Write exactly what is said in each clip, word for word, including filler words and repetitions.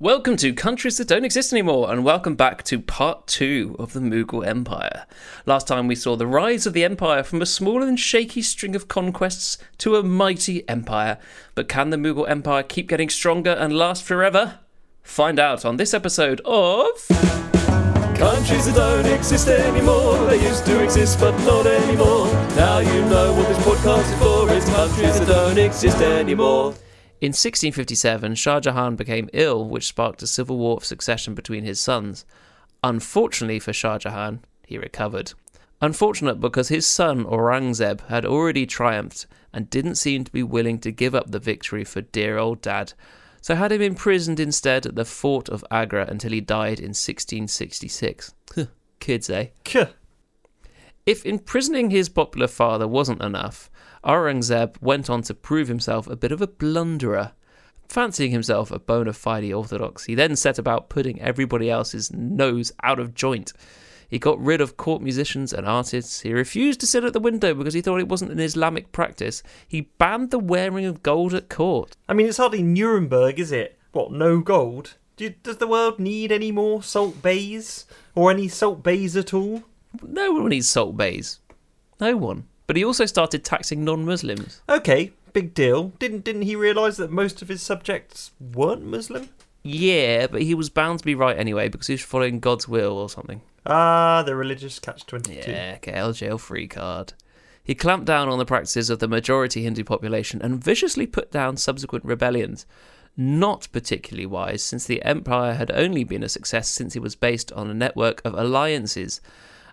Welcome to Countries That Don't Exist Anymore, and welcome back to part two of the Mughal Empire. Last time we saw the rise of the empire from a small and shaky string of conquests to a mighty empire. But can the Mughal Empire keep getting stronger and last forever? Find out on this episode of... Countries that don't exist anymore. They used to exist but not anymore. Now you know what this podcast is for. It's countries that don't exist anymore. In sixteen fifty-seven, Shah Jahan became ill, which sparked a civil war of succession between his sons. Unfortunately for Shah Jahan, he recovered. Unfortunate because his son Aurangzeb had already triumphed and didn't seem to be willing to give up the victory for dear old dad, so had him imprisoned instead at the fort of Agra until he died in sixteen sixty-six. Kids, eh? If imprisoning his popular father wasn't enough, Aurangzeb went on to prove himself a bit of a blunderer. Fancying himself a bona fide orthodox, he then set about putting everybody else's nose out of joint. He got rid of court musicians and artists. He refused to sit at the window because he thought it wasn't an Islamic practice. He banned the wearing of gold at court. I mean, it's hardly Nuremberg, is it? What, no gold? Do, does the world need any more salt bays? Or any salt bays at all? No one needs salt bays. No one. But he also started taxing non-Muslims. Okay, big deal. Didn't didn't he realise that most of his subjects weren't Muslim? Yeah, but he was bound to be right anyway because he was following God's will or something. Ah, the religious catch twenty-two. Yeah, K L jail free card. He clamped down on the practices of the majority Hindu population and viciously put down subsequent rebellions. Not particularly wise, since the empire had only been a success since it was based on a network of alliances.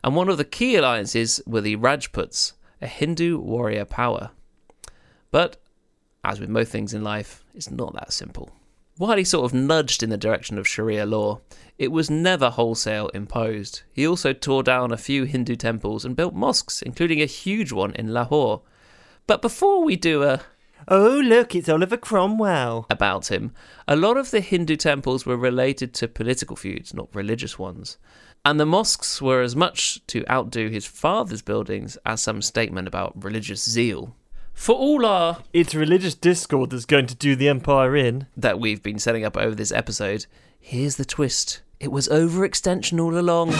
And one of the key alliances were the Rajputs, a Hindu warrior power. But, as with most things in life, it's not that simple. While he sort of nudged in the direction of Sharia law, it was never wholesale imposed. He also tore down a few Hindu temples and built mosques, including a huge one in Lahore. But before we do a... oh, look, it's Oliver Cromwell about him, a lot of the Hindu temples were related to political feuds, not religious ones. And the mosques were as much to outdo his father's buildings as some statement about religious zeal. For all our... it's religious discord that's going to do the empire in that we've been setting up over this episode, here's the twist. It was overextension all along.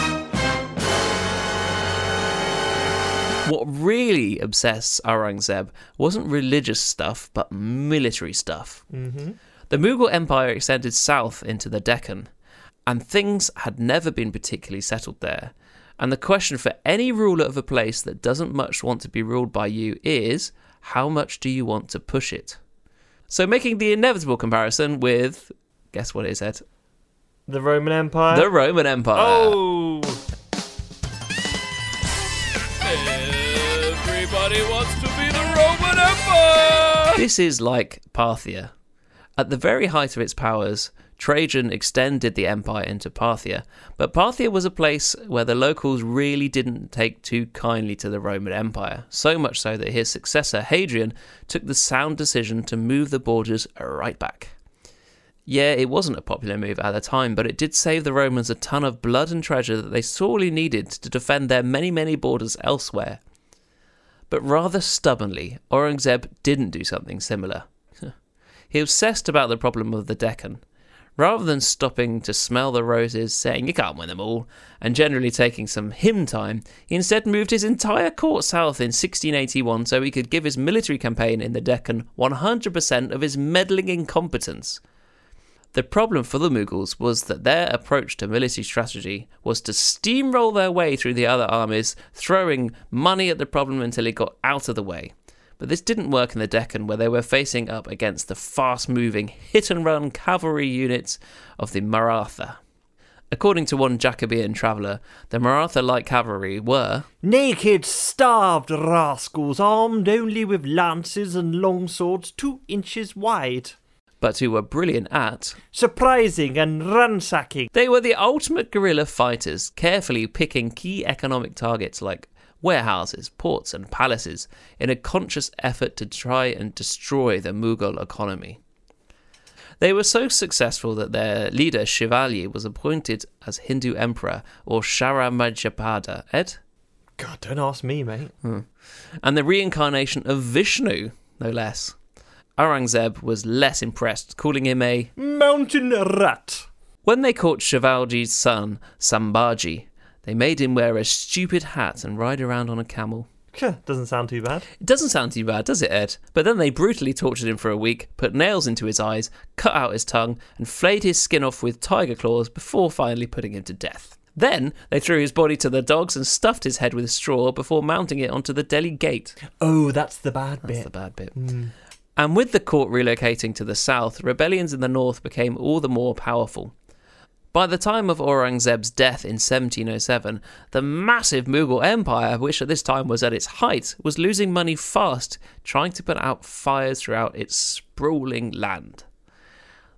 What really obsessed Aurangzeb wasn't religious stuff, but military stuff. Mm-hmm. The Mughal Empire extended south into the Deccan, and things had never been particularly settled there. And the question for any ruler of a place that doesn't much want to be ruled by you is, how much do you want to push it? So making the inevitable comparison with, guess what it said? The Roman Empire? The Roman Empire. Oh! Everybody wants to be the Roman Empire! This is like Parthia. At the very height of its powers, Trajan extended the empire into Parthia, but Parthia was a place where the locals really didn't take too kindly to the Roman Empire, so much so that his successor Hadrian took the sound decision to move the borders right back. Yeah, it wasn't a popular move at the time, but it did save the Romans a ton of blood and treasure that they sorely needed to defend their many, many borders elsewhere. But rather stubbornly, Aurangzeb didn't do something similar. He obsessed about the problem of the Deccan. Rather than stopping to smell the roses, saying you can't win them all, and generally taking some him time, he instead moved his entire court south in sixteen eighty-one so he could give his military campaign in the Deccan one hundred percent of his meddling incompetence. The problem for the Mughals was that their approach to military strategy was to steamroll their way through the other armies, throwing money at the problem until it got out of the way. But this didn't work in the Deccan, where they were facing up against the fast-moving hit-and-run cavalry units of the Maratha. According to one Jacobean traveller, the Maratha-like cavalry were naked, starved rascals armed only with lances and longswords two inches wide. But who were brilliant at surprising and ransacking. They were the ultimate guerrilla fighters, carefully picking key economic targets like warehouses, ports and palaces in a conscious effort to try and destroy the Mughal economy. They were so successful that their leader Shivaji was appointed as Hindu emperor, or Sharamadjapada. Ed? God, don't ask me, mate. Hmm. And the reincarnation of Vishnu, no less. Aurangzeb was less impressed, calling him a mountain rat. When they caught Shivaji's son, Sambhaji, they made him wear a stupid hat and ride around on a camel. Doesn't sound too bad. It doesn't sound too bad, does it, Ed? But then they brutally tortured him for a week, put nails into his eyes, cut out his tongue, and flayed his skin off with tiger claws before finally putting him to death. Then they threw his body to the dogs and stuffed his head with straw before mounting it onto the Delhi gate. Oh, that's the bad that's bit. That's the bad bit. Mm. And with the court relocating to the south, rebellions in the north became all the more powerful. By the time of Aurangzeb's death in seventeen oh seven, the massive Mughal Empire, which at this time was at its height, was losing money fast, trying to put out fires throughout its sprawling land.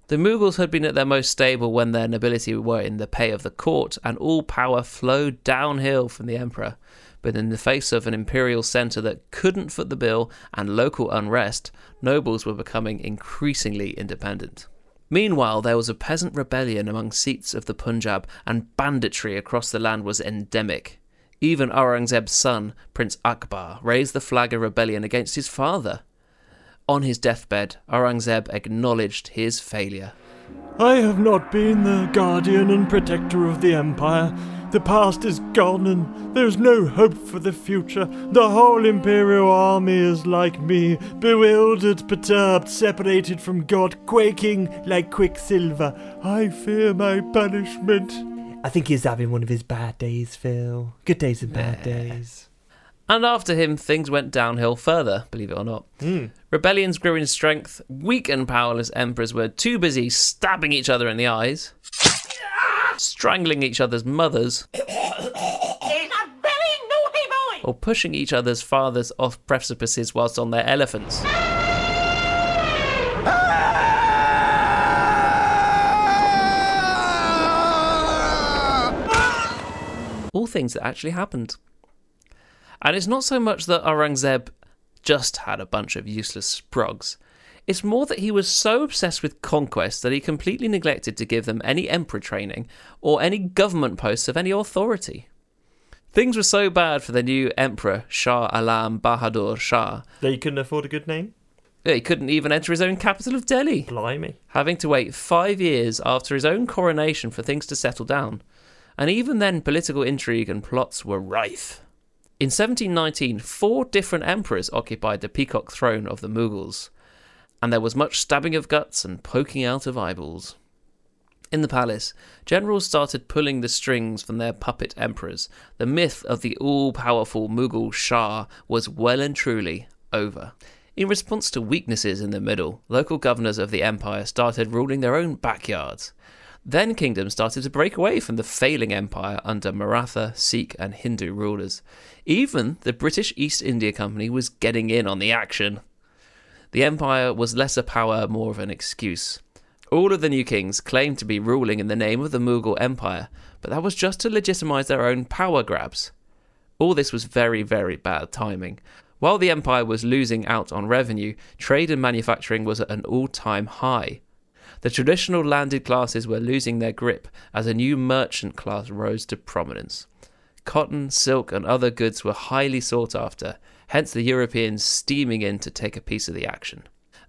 The Mughals had been at their most stable when their nobility were in the pay of the court, and all power flowed downhill from the emperor. But in the face of an imperial centre that couldn't foot the bill and local unrest, nobles were becoming increasingly independent. Meanwhile, there was a peasant rebellion among Sikhs of the Punjab, and banditry across the land was endemic. Even Aurangzeb's son, Prince Akbar, raised the flag of rebellion against his father. On his deathbed, Aurangzeb acknowledged his failure. I have not been the guardian and protector of the empire. The past is gone and there is no hope for the future. The whole imperial army is like me, bewildered, perturbed, separated from God, quaking like quicksilver. I fear my punishment. I think he's having one of his bad days, Phil. Good days and bad yeah. days. And after him, things went downhill further, believe it or not. Mm. Rebellions grew in strength. Weak and powerless emperors were too busy stabbing each other in the eyes, strangling each other's mothers, or pushing each other's fathers off precipices whilst on their elephants. All things that actually happened. And it's not so much that Aurangzeb just had a bunch of useless sprogs. It's more that he was so obsessed with conquest that he completely neglected to give them any emperor training or any government posts of any authority. Things were so bad for the new emperor, Shah Alam Bahadur Shah, that he couldn't afford a good name? Yeah, he couldn't even enter his own capital of Delhi. Blimey. Having to wait five years after his own coronation for things to settle down. And even then, political intrigue and plots were rife. In seventeen nineteen, four different emperors occupied the peacock throne of the Mughals, and there was much stabbing of guts and poking out of eyeballs. In the palace, generals started pulling the strings from their puppet emperors. The myth of the all-powerful Mughal Shah was well and truly over. In response to weaknesses in the middle, local governors of the empire started ruling their own backyards. Then kingdoms started to break away from the failing empire under Maratha, Sikh and Hindu rulers. Even the British East India Company was getting in on the action. The empire was less a power, more of an excuse. All of the new kings claimed to be ruling in the name of the Mughal Empire, but that was just to legitimise their own power grabs. All this was very, very bad timing. While the empire was losing out on revenue, trade and manufacturing was at an all-time high. The traditional landed classes were losing their grip as a new merchant class rose to prominence. Cotton, silk and other goods were highly sought after, hence the Europeans steaming in to take a piece of the action.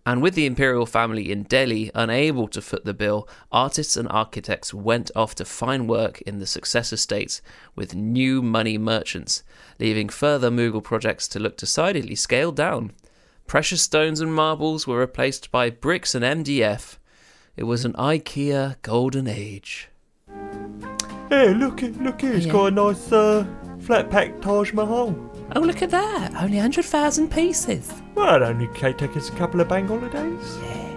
And with the imperial family in Delhi unable to foot the bill, artists and architects went off to find work in the successor states with new money merchants, leaving further Mughal projects to look decidedly scaled down. Precious stones and marbles were replaced by bricks and M D F. It was an IKEA golden age. Hey, look, look here, it's yeah. got a nice uh, flat-pack Taj Mahal. Oh, look at that. Only one hundred thousand pieces. Well, it only take us a couple of bank holidays. Yeah.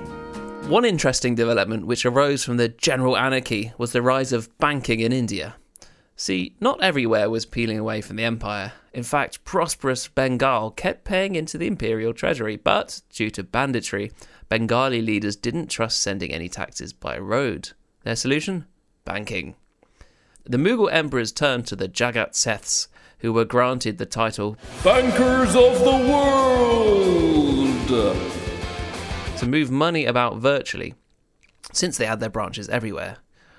One interesting development which arose from the general anarchy was the rise of banking in India. See, not everywhere was peeling away from the empire. In fact, prosperous Bengal kept paying into the imperial treasury, but due to banditry, Bengali leaders didn't trust sending any taxes by road. Their solution? Banking. The Mughal emperors turned to the Jagat Seths, who were granted the title Bankers of the World, to move money about virtually, since they had their branches everywhere.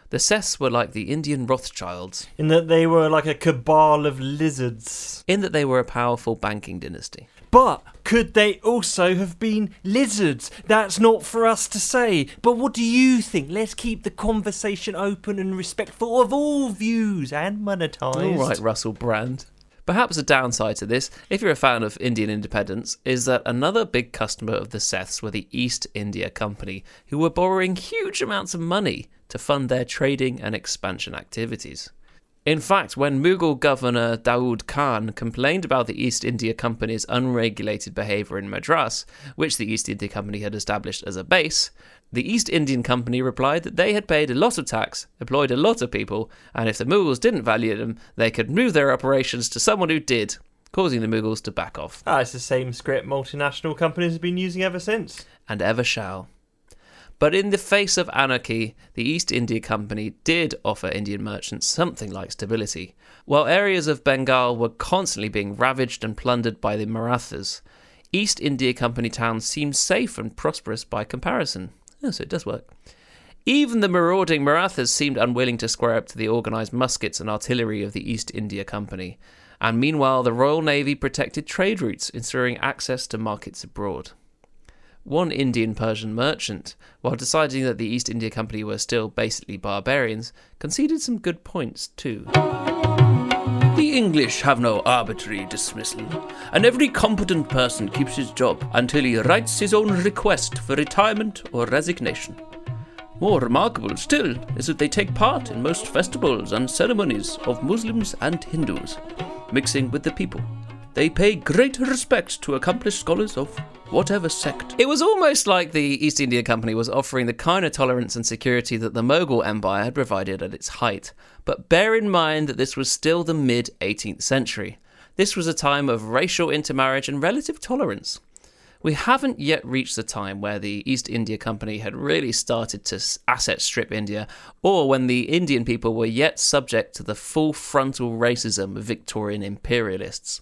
The Seths were like the Indian Rothschilds. In that they were like a cabal of lizards. In that they were a powerful banking dynasty. But could they also have been lizards? That's not for us to say. But what do you think? Let's keep the conversation open and respectful of all views and monetised. All right, Russell Brand. Perhaps a downside to this, if you're a fan of Indian independence, is that another big customer of the Seths were the East India Company, who were borrowing huge amounts of money to fund their trading and expansion activities. In fact, when Mughal governor Dawood Khan complained about the East India Company's unregulated behaviour in Madras, which the East India Company had established as a base, the East Indian Company replied that they had paid a lot of tax, employed a lot of people, and if the Mughals didn't value them, they could move their operations to someone who did, causing the Mughals to back off. Ah, it's the same script multinational companies have been using ever since. And ever shall. But in the face of anarchy, the East India Company did offer Indian merchants something like stability. While areas of Bengal were constantly being ravaged and plundered by the Marathas, East India Company towns seemed safe and prosperous by comparison. Oh, so it does work. Even the marauding Marathas seemed unwilling to square up to the organised muskets and artillery of the East India Company. And meanwhile, the Royal Navy protected trade routes, ensuring access to markets abroad. One Indian-Persian merchant, while deciding that the East India Company were still basically barbarians, conceded some good points too. The English have no arbitrary dismissal, and every competent person keeps his job until he writes his own request for retirement or resignation. More remarkable still is that they take part in most festivals and ceremonies of Muslims and Hindus, mixing with the people. They pay great respect to accomplished scholars of whatever sect. It was almost like the East India Company was offering the kind of tolerance and security that the Mughal Empire had provided at its height. But bear in mind that this was still the mid eighteenth century. This was a time of racial intermarriage and relative tolerance. We haven't yet reached the time where the East India Company had really started to asset strip India, or when the Indian people were yet subject to the full frontal racism of Victorian imperialists.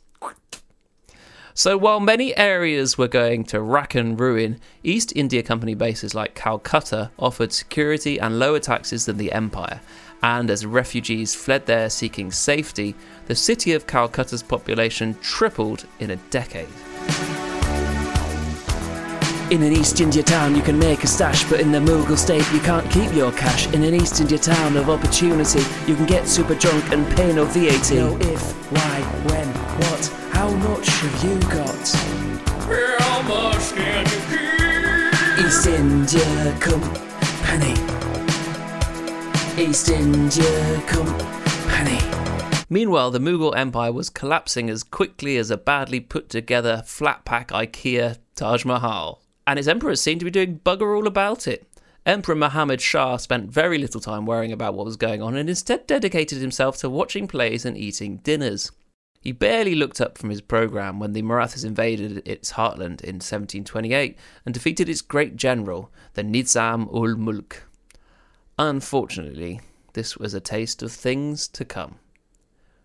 So while many areas were going to rack and ruin, East India Company bases like Calcutta offered security and lower taxes than the empire, and as refugees fled there seeking safety, the city of Calcutta's population tripled in a decade. In an East India town you can make a stash, but in the Mughal state you can't keep your cash. In an East India town of opportunity, you can get super drunk and pay no V A T. No if, why, when, what, how much have you got? How much can you keep? East India Company. East India Company. Meanwhile, the Mughal Empire was collapsing as quickly as a badly put together flat-pack IKEA Taj Mahal. And its emperors seemed to be doing bugger all about it. Emperor Muhammad Shah spent very little time worrying about what was going on and instead dedicated himself to watching plays and eating dinners. He barely looked up from his programme when the Marathas invaded its heartland in seventeen twenty-eight and defeated its great general, the Nizam-ul-Mulk. Unfortunately, this was a taste of things to come.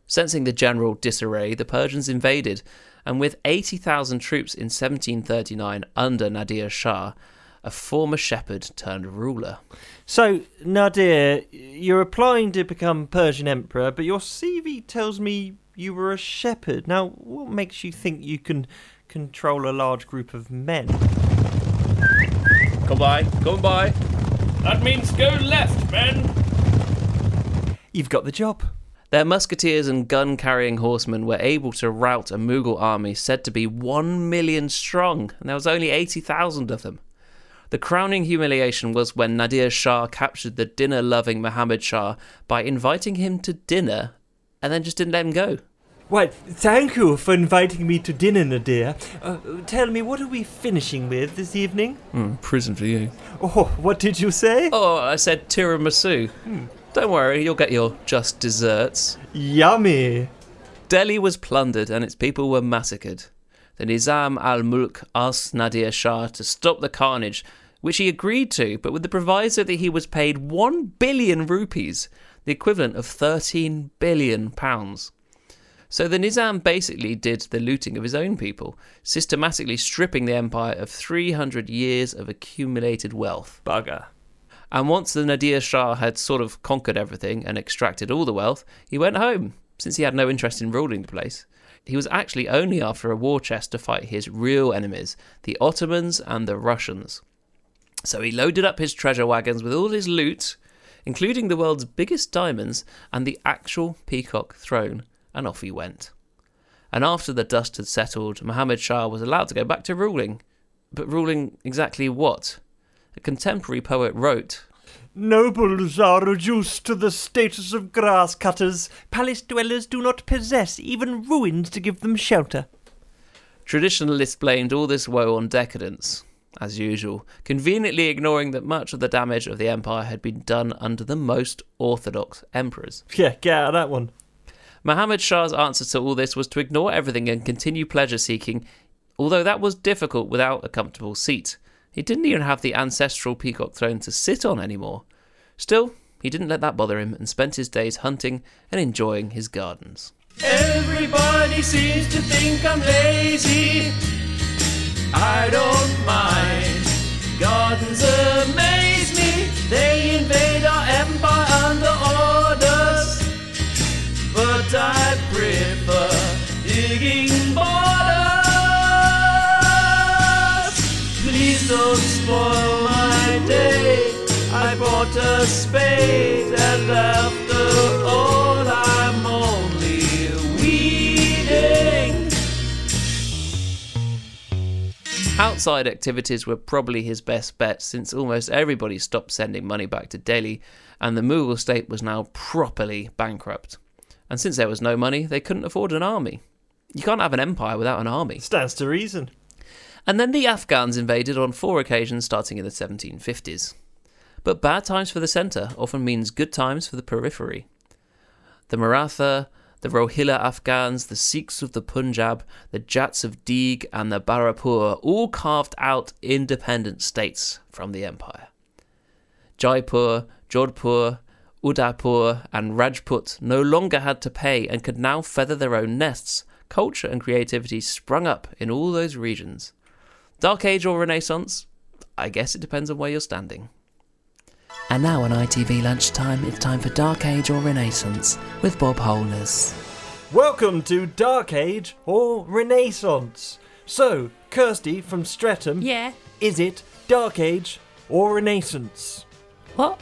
Sensing the general disarray, the Persians invaded, and with eighty thousand troops in seventeen thirty-nine under Nadir Shah, a former shepherd turned ruler. So, Nadir, you're applying to become Persian emperor, but your C V tells me you were a shepherd. Now, what makes you think you can control a large group of men? Come by, come by. That means go left, men. You've got the job. Their musketeers and gun-carrying horsemen were able to rout a Mughal army said to be one million strong, and there was only eighty thousand of them. The crowning humiliation was when Nadir Shah captured the dinner-loving Muhammad Shah by inviting him to dinner and then just didn't let him go. Well, thank you for inviting me to dinner, Nadir. Uh, tell me, what are we finishing with this evening? Mm, prison for you. Oh, what did you say? Oh, I said tiramisu. Hmm. Don't worry, you'll get your just desserts. Yummy! Delhi was plundered and its people were massacred. The Nizam-ul-Mulk asked Nadir Shah to stop the carnage, which he agreed to, but with the proviso that he was paid one billion rupees, the equivalent of thirteen billion pounds. So the Nizam basically did the looting of his own people, systematically stripping the empire of three hundred years of accumulated wealth. Bugger. And once the Nadir Shah had sort of conquered everything and extracted all the wealth, he went home, since he had no interest in ruling the place. he was actually only after a war chest to fight his real enemies, the Ottomans and the Russians. So he loaded up his treasure wagons with all his loot, including the world's biggest diamonds and the actual peacock throne, and off he went. And after the dust had settled, Muhammad Shah was allowed to go back to ruling. But ruling exactly what? A contemporary poet wrote, "Nobles are reduced to the status of grass-cutters. Palace dwellers do not possess even ruins to give them shelter." Traditionalists blamed all this woe on decadence, as usual, conveniently ignoring that much of the damage of the empire had been done under the most orthodox emperors. Yeah, get out of that one. Muhammad Shah's answer to all this was to ignore everything and continue pleasure-seeking, although that was difficult without a comfortable seat. He didn't even have the ancestral peacock throne to sit on anymore. Still, he didn't let that bother him and spent his days hunting and enjoying his gardens. Everybody seems to think I'm lazy. I don't mind. Gardens amaze me. They invade our empire under orders. But I prefer digging borders. Please don't spoil my day. I bought a spade and after all I'm only weeding. Outside activities were probably his best bet, since almost everybody stopped sending money back to Delhi and the Mughal state was now properly bankrupt. And since there was no money, they couldn't afford an army. You can't have an empire without an army. Stands to reason. And then the Afghans invaded on four occasions starting in the seventeen fifties. But bad times for the centre often means good times for the periphery. The Maratha, the Rohilla Afghans, the Sikhs of the Punjab, the Jats of Deeg and the Barapur all carved out independent states from the empire. Jaipur, Jodhpur, Udaipur and Rajput no longer had to pay and could now feather their own nests. Culture and creativity sprung up in all those regions. Dark Age or Renaissance? I guess it depends on where you're standing. And now on I T V Lunchtime, it's time for Dark Age or Renaissance with Bob Holness. Welcome to Dark Age or Renaissance. So, Kirsty from Streatham, yeah. Is it Dark Age or Renaissance? What?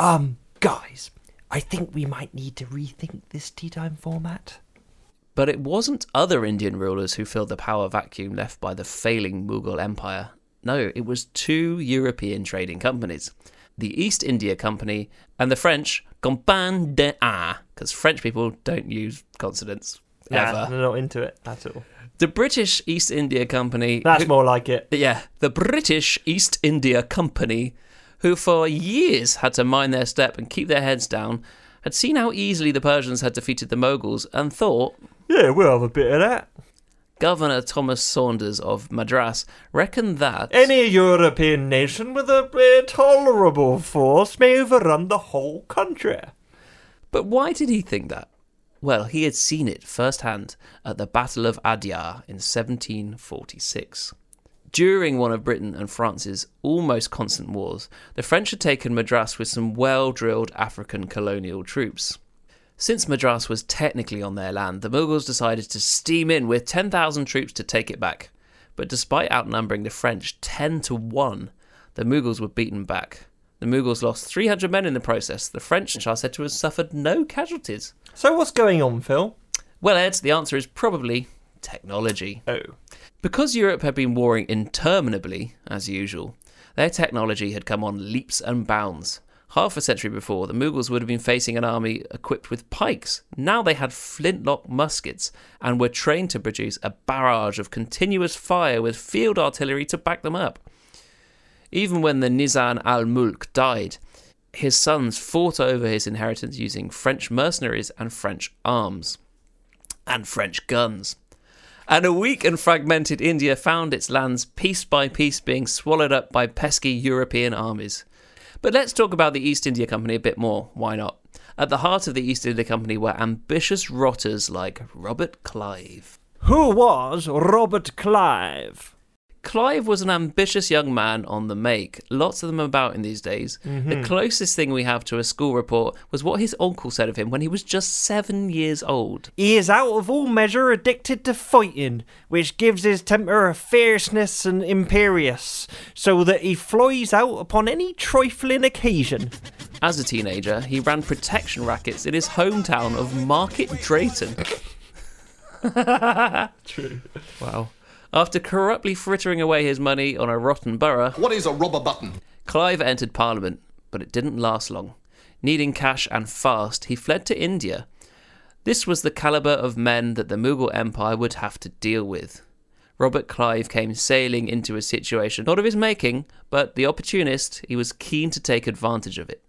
Um... Guys, I think we might need to rethink this tea time format. But it wasn't other Indian rulers who filled the power vacuum left by the failing Mughal Empire. No, it was two European trading companies, the East India Company and the French Compagnie des Indes, because French people don't use consonants ever. Yeah, they're not into it at all. The British East India Company... That's who, more like it. Yeah, the British East India Company... who for years had to mind their step and keep their heads down, had seen how easily the Persians had defeated the Moguls and thought, yeah, we'll have a bit of that. Governor Thomas Saunders of Madras reckoned that any European nation with a tolerable force may overrun the whole country. But why did he think that? Well, he had seen it firsthand at the Battle of Adyar in seventeen forty-six. During one of Britain and France's almost constant wars, the French had taken Madras with some well-drilled African colonial troops. Since Madras was technically on their land, the Mughals decided to steam in with ten thousand troops to take it back. But despite outnumbering the French ten to one, the Mughals were beaten back. The Mughals lost three hundred men in the process. The French are said to have suffered no casualties. So what's going on, Phil? Well, Ed, the answer is probably technology. Oh. Because Europe had been warring interminably, as usual, their technology had come on leaps and bounds. Half a century before, the Mughals would have been facing an army equipped with pikes. Now they had flintlock muskets and were trained to produce a barrage of continuous fire with field artillery to back them up. Even when the Nizam-ul-Mulk died, his sons fought over his inheritance using French mercenaries and French arms. And French guns. And a weak and fragmented India found its lands piece by piece being swallowed up by pesky European armies. But let's talk about the East India Company a bit more, why not? At the heart of the East India Company were ambitious rotters like Robert Clive. Who was Robert Clive? Clive was an ambitious young man on the make. Lots of them about in these days. Mm-hmm. The closest thing we have to a school report was what his uncle said of him when he was just seven years old. He is out of all measure addicted to fighting, which gives his temper a fierceness and imperious, so that he flies out upon any trifling occasion. As a teenager, he ran protection rackets in his hometown of Market Drayton. True. Wow. After corruptly frittering away his money on a rotten borough... What is a robber button? Clive entered Parliament, but it didn't last long. Needing cash and fast, he fled to India. This was the calibre of men that the Mughal Empire would have to deal with. Robert Clive came sailing into a situation not of his making, but the opportunist, he was keen to take advantage of it.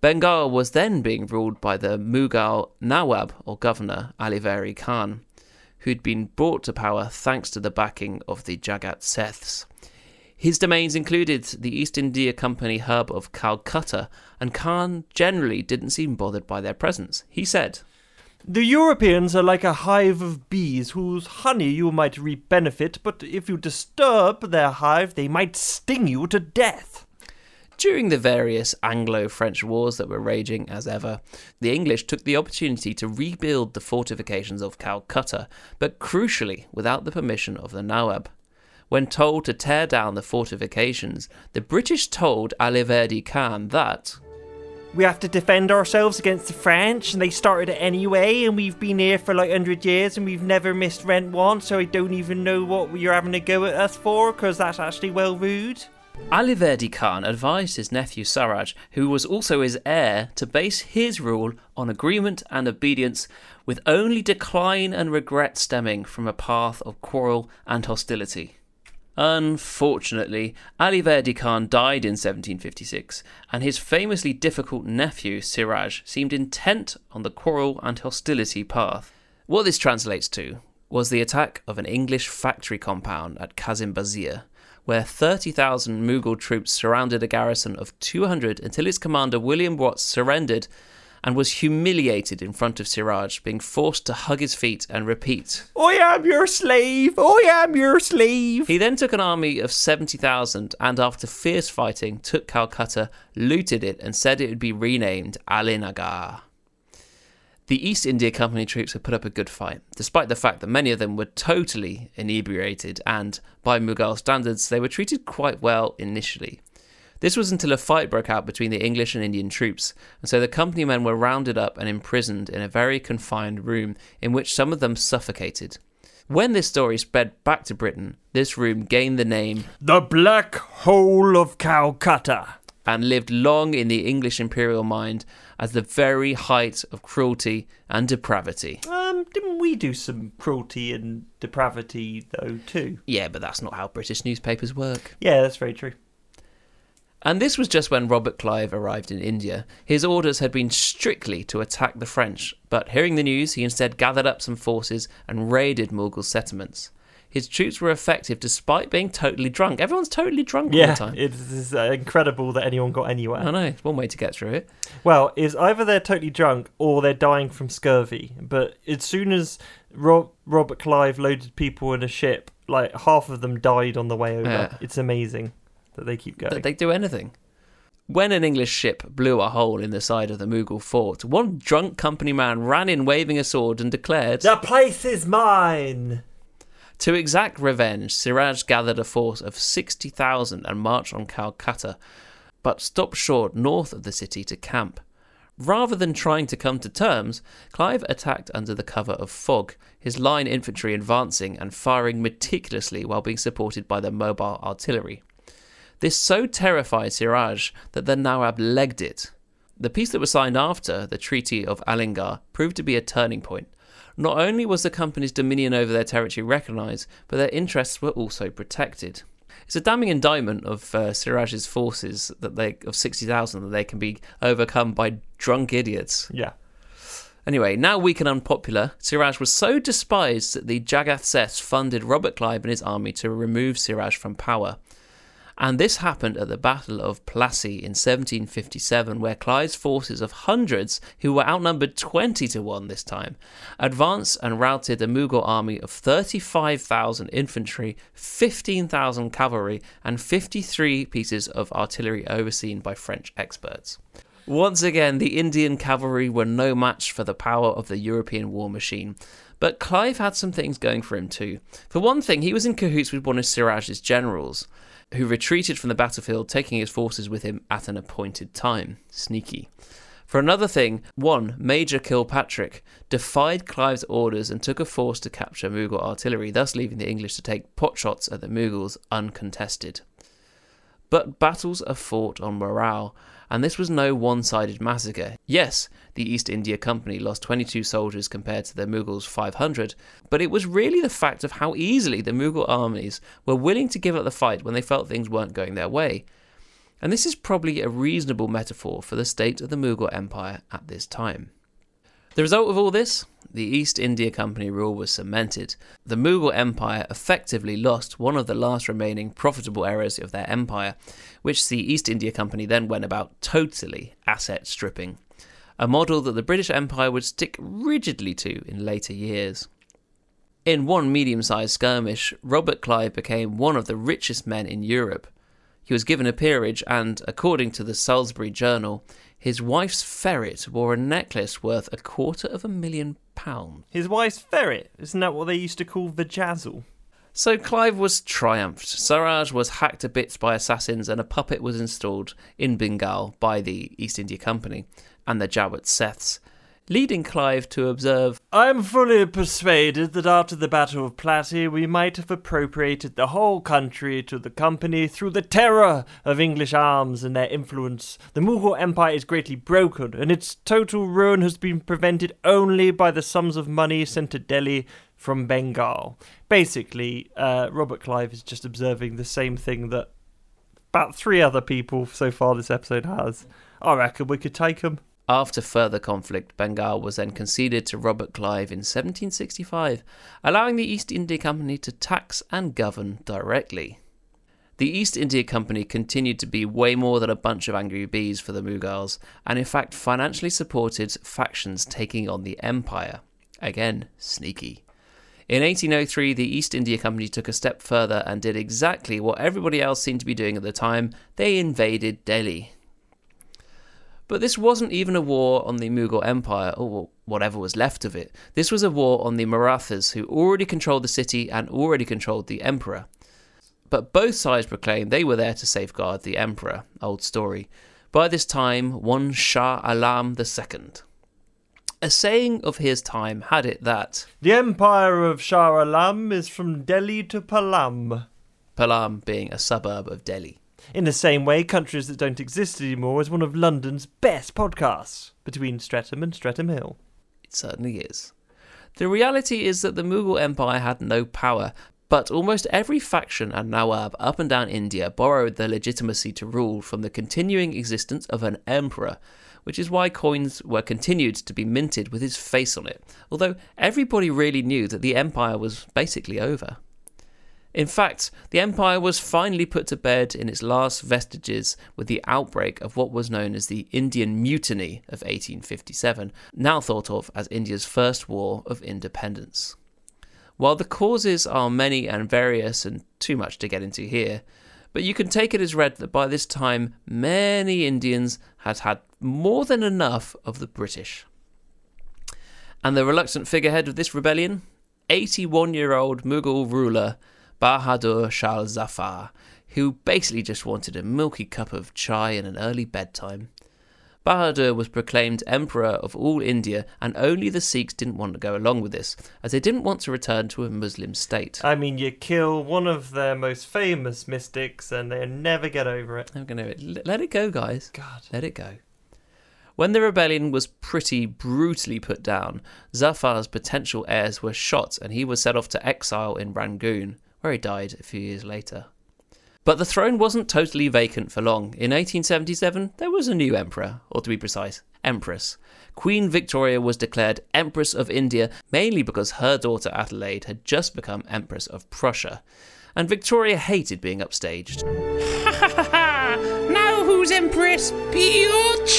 Bengal was then being ruled by the Mughal Nawab, or governor, Alivardi Khan, who'd been brought to power thanks to the backing of the Jagat Seths. His domains included the East India Company hub of Calcutta, and Khan generally didn't seem bothered by their presence. He said, "The Europeans are like a hive of bees whose honey you might reap benefit, but if you disturb their hive, they might sting you to death." During the various Anglo-French wars that were raging as ever, the English took the opportunity to rebuild the fortifications of Calcutta, but crucially without the permission of the Nawab. When told to tear down the fortifications, the British told Alivardi Khan that "We have to defend ourselves against the French, and they started it anyway, and we've been here for like one hundred years, and we've never missed rent once, so I don't even know what you're having a go at us for, because that's actually well rude." Alivardi Khan advised his nephew Siraj, who was also his heir, to base his rule on agreement and obedience, with only decline and regret stemming from a path of quarrel and hostility. Unfortunately, Alivardi Khan died in seventeen fifty-six, and his famously difficult nephew Siraj seemed intent on the quarrel and hostility path. What this translates to was the attack of an English factory compound at Kazim Bazir, where thirty thousand Mughal troops surrounded a garrison of two hundred until its commander William Watts surrendered and was humiliated in front of Siraj, being forced to hug his feet and repeat, "I am your slave! I am your slave!" He then took an army of seventy thousand and after fierce fighting took Calcutta, looted it and said it would be renamed Alinagar. The East India Company troops had put up a good fight, despite the fact that many of them were totally inebriated and, by Mughal standards, they were treated quite well initially. This was until a fight broke out between the English and Indian troops, and so the company men were rounded up and imprisoned in a very confined room in which some of them suffocated. When this story spread back to Britain, this room gained the name The Black Hole of Calcutta, and lived long in the English imperial mind as the very height of cruelty and depravity. Um, didn't we do some cruelty and depravity, though, too? Yeah, but that's not how British newspapers work. Yeah, that's very true. And this was just when Robert Clive arrived in India. His orders had been strictly to attack the French, but hearing the news, he instead gathered up some forces and raided Mughal settlements. His troops were effective despite being totally drunk. Everyone's totally drunk yeah, all the time. Yeah, it's incredible that anyone got anywhere. I know, it's one way to get through it. Well, it's either they're totally drunk or they're dying from scurvy. But as soon as Rob- Robert Clive loaded people in a ship, like half of them died on the way over. Yeah. It's amazing that they keep going. That they do anything. When an English ship blew a hole in the side of the Mughal fort, one drunk company man ran in waving a sword and declared, "The place is mine!" To exact revenge, Siraj gathered a force of sixty thousand and marched on Calcutta, but stopped short north of the city to camp. Rather than trying to come to terms, Clive attacked under the cover of fog, his line infantry advancing and firing meticulously while being supported by the mobile artillery. This so terrified Siraj that the Nawab legged it. The peace that was signed after the Treaty of Alingar proved to be a turning point. Not only was the company's dominion over their territory recognised, but their interests were also protected. It's a damning indictment of uh, Siraj's forces that they of sixty thousand that they can be overcome by drunk idiots. Yeah. Anyway, now weak and unpopular, Siraj was so despised that the Jagat Seths funded Robert Clive and his army to remove Siraj from power. And this happened at the Battle of Plassey in seventeen fifty-seven, where Clive's forces of hundreds, who were outnumbered twenty to one this time, advanced and routed the Mughal army of thirty-five thousand infantry, fifteen thousand cavalry, and fifty-three pieces of artillery overseen by French experts. Once again, the Indian cavalry were no match for the power of the European war machine. But Clive had some things going for him too. For one thing, he was in cahoots with one of Siraj's generals, who retreated from the battlefield, taking his forces with him at an appointed time. Sneaky. For another thing, one Major Kilpatrick defied Clive's orders and took a force to capture Mughal artillery, thus leaving the English to take potshots at the Mughals uncontested. But battles are fought on morale, and this was no one-sided massacre. Yes, the East India Company lost twenty-two soldiers compared to the Mughals' five hundred, but it was really the fact of how easily the Mughal armies were willing to give up the fight when they felt things weren't going their way. And this is probably a reasonable metaphor for the state of the Mughal Empire at this time. The result of all this? The East India Company rule was cemented. The Mughal Empire effectively lost one of the last remaining profitable areas of their empire, which the East India Company then went about totally asset stripping, a model that the British Empire would stick rigidly to in later years. In one medium-sized skirmish, Robert Clive became one of the richest men in Europe. He was given a peerage and, according to the Salisbury Journal, his wife's ferret wore a necklace worth a quarter of a million pounds. His wife's ferret? Isn't that what they used to call the jazzle? So Clive was triumphed. Siraj was hacked to bits by assassins and a puppet was installed in Bengal by the East India Company and the Jagat Seths, leading Clive to observe, "I am fully persuaded that after the Battle of Plassey we might have appropriated the whole country to the company through the terror of English arms and their influence. The Mughal Empire is greatly broken, and its total ruin has been prevented only by the sums of money sent to Delhi from Bengal." Basically, uh, Robert Clive is just observing the same thing that about three other people so far this episode has. I reckon we could take them. After further conflict, Bengal was then conceded to Robert Clive in seventeen sixty-five, allowing the East India Company to tax and govern directly. The East India Company continued to be way more than a bunch of angry bees for the Mughals, and in fact financially supported factions taking on the empire. Again, sneaky. In eighteen oh three, the East India Company took a step further and did exactly what everybody else seemed to be doing at the time. They invaded Delhi. But this wasn't even a war on the Mughal Empire, or whatever was left of it. This was a war on the Marathas, who already controlled the city and already controlled the emperor. But both sides proclaimed they were there to safeguard the emperor. Old story. By this time, one Shah Alam the Second. A saying of his time had it that the empire of Shah Alam is from Delhi to Palam. Palam being a suburb of Delhi. In the same way, Countries That Don't Exist Anymore is one of London's best podcasts, between Streatham and Streatham Hill. It certainly is. The reality is that the Mughal Empire had no power, but almost every faction and nawab up and down India borrowed their legitimacy to rule from the continuing existence of an emperor, which is why coins were continued to be minted with his face on it, although everybody really knew that the empire was basically over. In fact, the empire was finally put to bed in its last vestiges with the outbreak of what was known as the Indian Mutiny of eighteen fifty-seven, now thought of as India's first war of independence. While the causes are many and various and too much to get into here, but you can take it as read that by this time many Indians had had more than enough of the British. And the reluctant figurehead of this rebellion, eighty-one-year-old Mughal ruler Bahadur Shah Zafar, who basically just wanted a milky cup of chai and an early bedtime. Bahadur was proclaimed Emperor of all India, and only the Sikhs didn't want to go along with this, as they didn't want to return to a Muslim state. I mean, you kill one of their most famous mystics and they never get over it. Never get over it. Let it go, guys. God. Let it go. When the rebellion was pretty brutally put down, Zafar's potential heirs were shot and he was set off to exile in Rangoon, where he died a few years later. But the throne wasn't totally vacant for long. In eighteen seventy-seven, there was a new emperor, or to be precise, empress. Queen Victoria was declared Empress of India, mainly because her daughter Adelaide had just become Empress of Prussia, and Victoria hated being upstaged. Yes, bitch!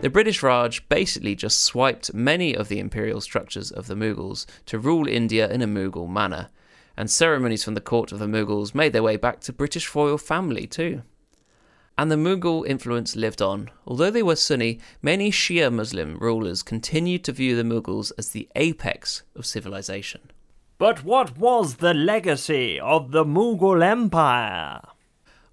The British Raj basically just swiped many of the imperial structures of the Mughals to rule India in a Mughal manner, and ceremonies from the court of the Mughals made their way back to British royal family too. And the Mughal influence lived on. Although they were Sunni, many Shia Muslim rulers continued to view the Mughals as the apex of civilization. But what was the legacy of the Mughal Empire?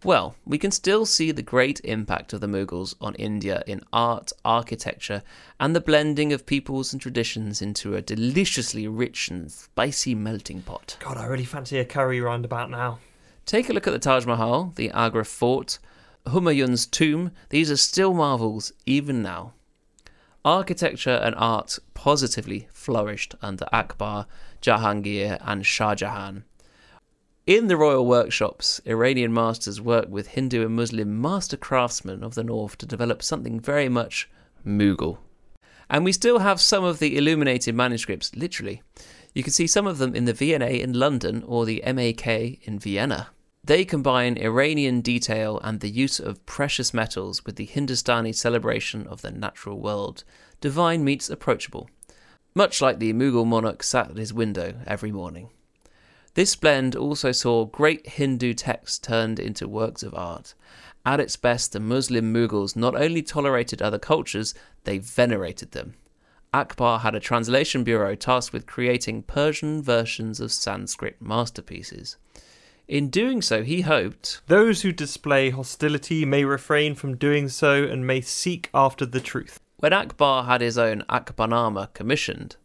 Well, we can still see the great impact of the Mughals on India in art, architecture, and the blending of peoples and traditions into a deliciously rich and spicy melting pot. God, I really fancy a curry roundabout now. Take a look at the Taj Mahal, the Agra Fort, Humayun's tomb. These are still marvels even now. Architecture and art positively flourished under Akbar, Jahangir and Shah Jahan. In the royal workshops, Iranian masters worked with Hindu and Muslim master craftsmen of the north to develop something very much Mughal. And we still have some of the illuminated manuscripts, literally. You can see some of them in the V and A in London or the M A K in Vienna. They combine Iranian detail and the use of precious metals with the Hindustani celebration of the natural world. Divine meets approachable, much like the Mughal monarch sat at his window every morning. This blend also saw great Hindu texts turned into works of art. At its best, the Muslim Mughals not only tolerated other cultures, they venerated them. Akbar had a translation bureau tasked with creating Persian versions of Sanskrit masterpieces. In doing so, he hoped, "Those who display hostility may refrain from doing so and may seek after the truth." When Akbar had his own Akbarnama commissioned,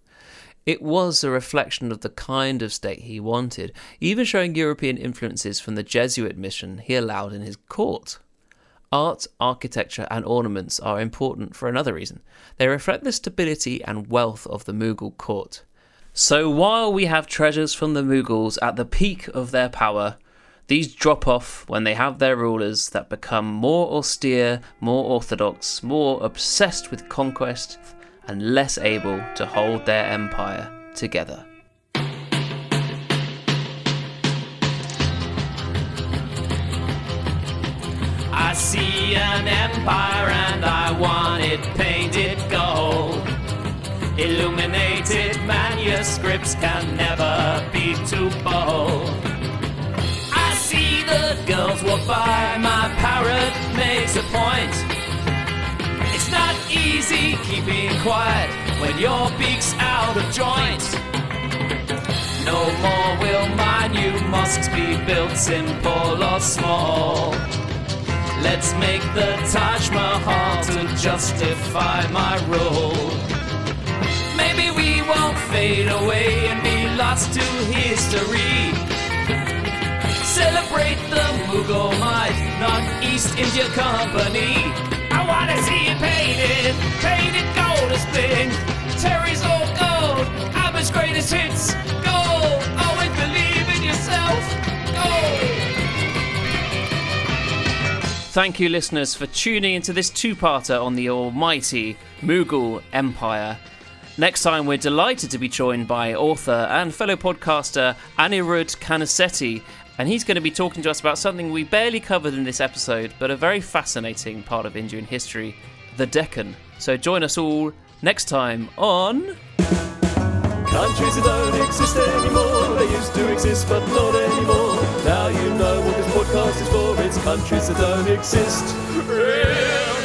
it was a reflection of the kind of state he wanted, even showing European influences from the Jesuit mission he allowed in his court. Art, architecture and ornaments are important for another reason. They reflect the stability and wealth of the Mughal court. So while we have treasures from the Mughals at the peak of their power, these drop off when they have their rulers that become more austere, more orthodox, more obsessed with conquest, and less able to hold their empire together. I see an empire and I want it painted gold. Illuminated manuscripts can never be too bold. I see the girls walk by, my parrot makes a point. It's not easy keeping quiet when your beak's out of joint. No more will my new mosques be built simple or small. Let's make the Taj Mahal to justify my rule. Maybe we won't fade away and be lost to history. Celebrate the Mughal might, not East India Company. I wanna see it painted, painted gold is bling. Terry's all gold, Abba's greatest hits, gold. Always believe in yourself, gold. Thank you, listeners, for tuning into this two-parter on the almighty Mughal Empire. Next time, we're delighted to be joined by author and fellow podcaster Anirudh Kanasetti, and he's going to be talking to us about something we barely covered in this episode, but a very fascinating part of Indian history, the Deccan. So join us all next time on... Countries that don't exist anymore. They used to exist, but not anymore. Now you know what this podcast is for. It's countries that don't exist.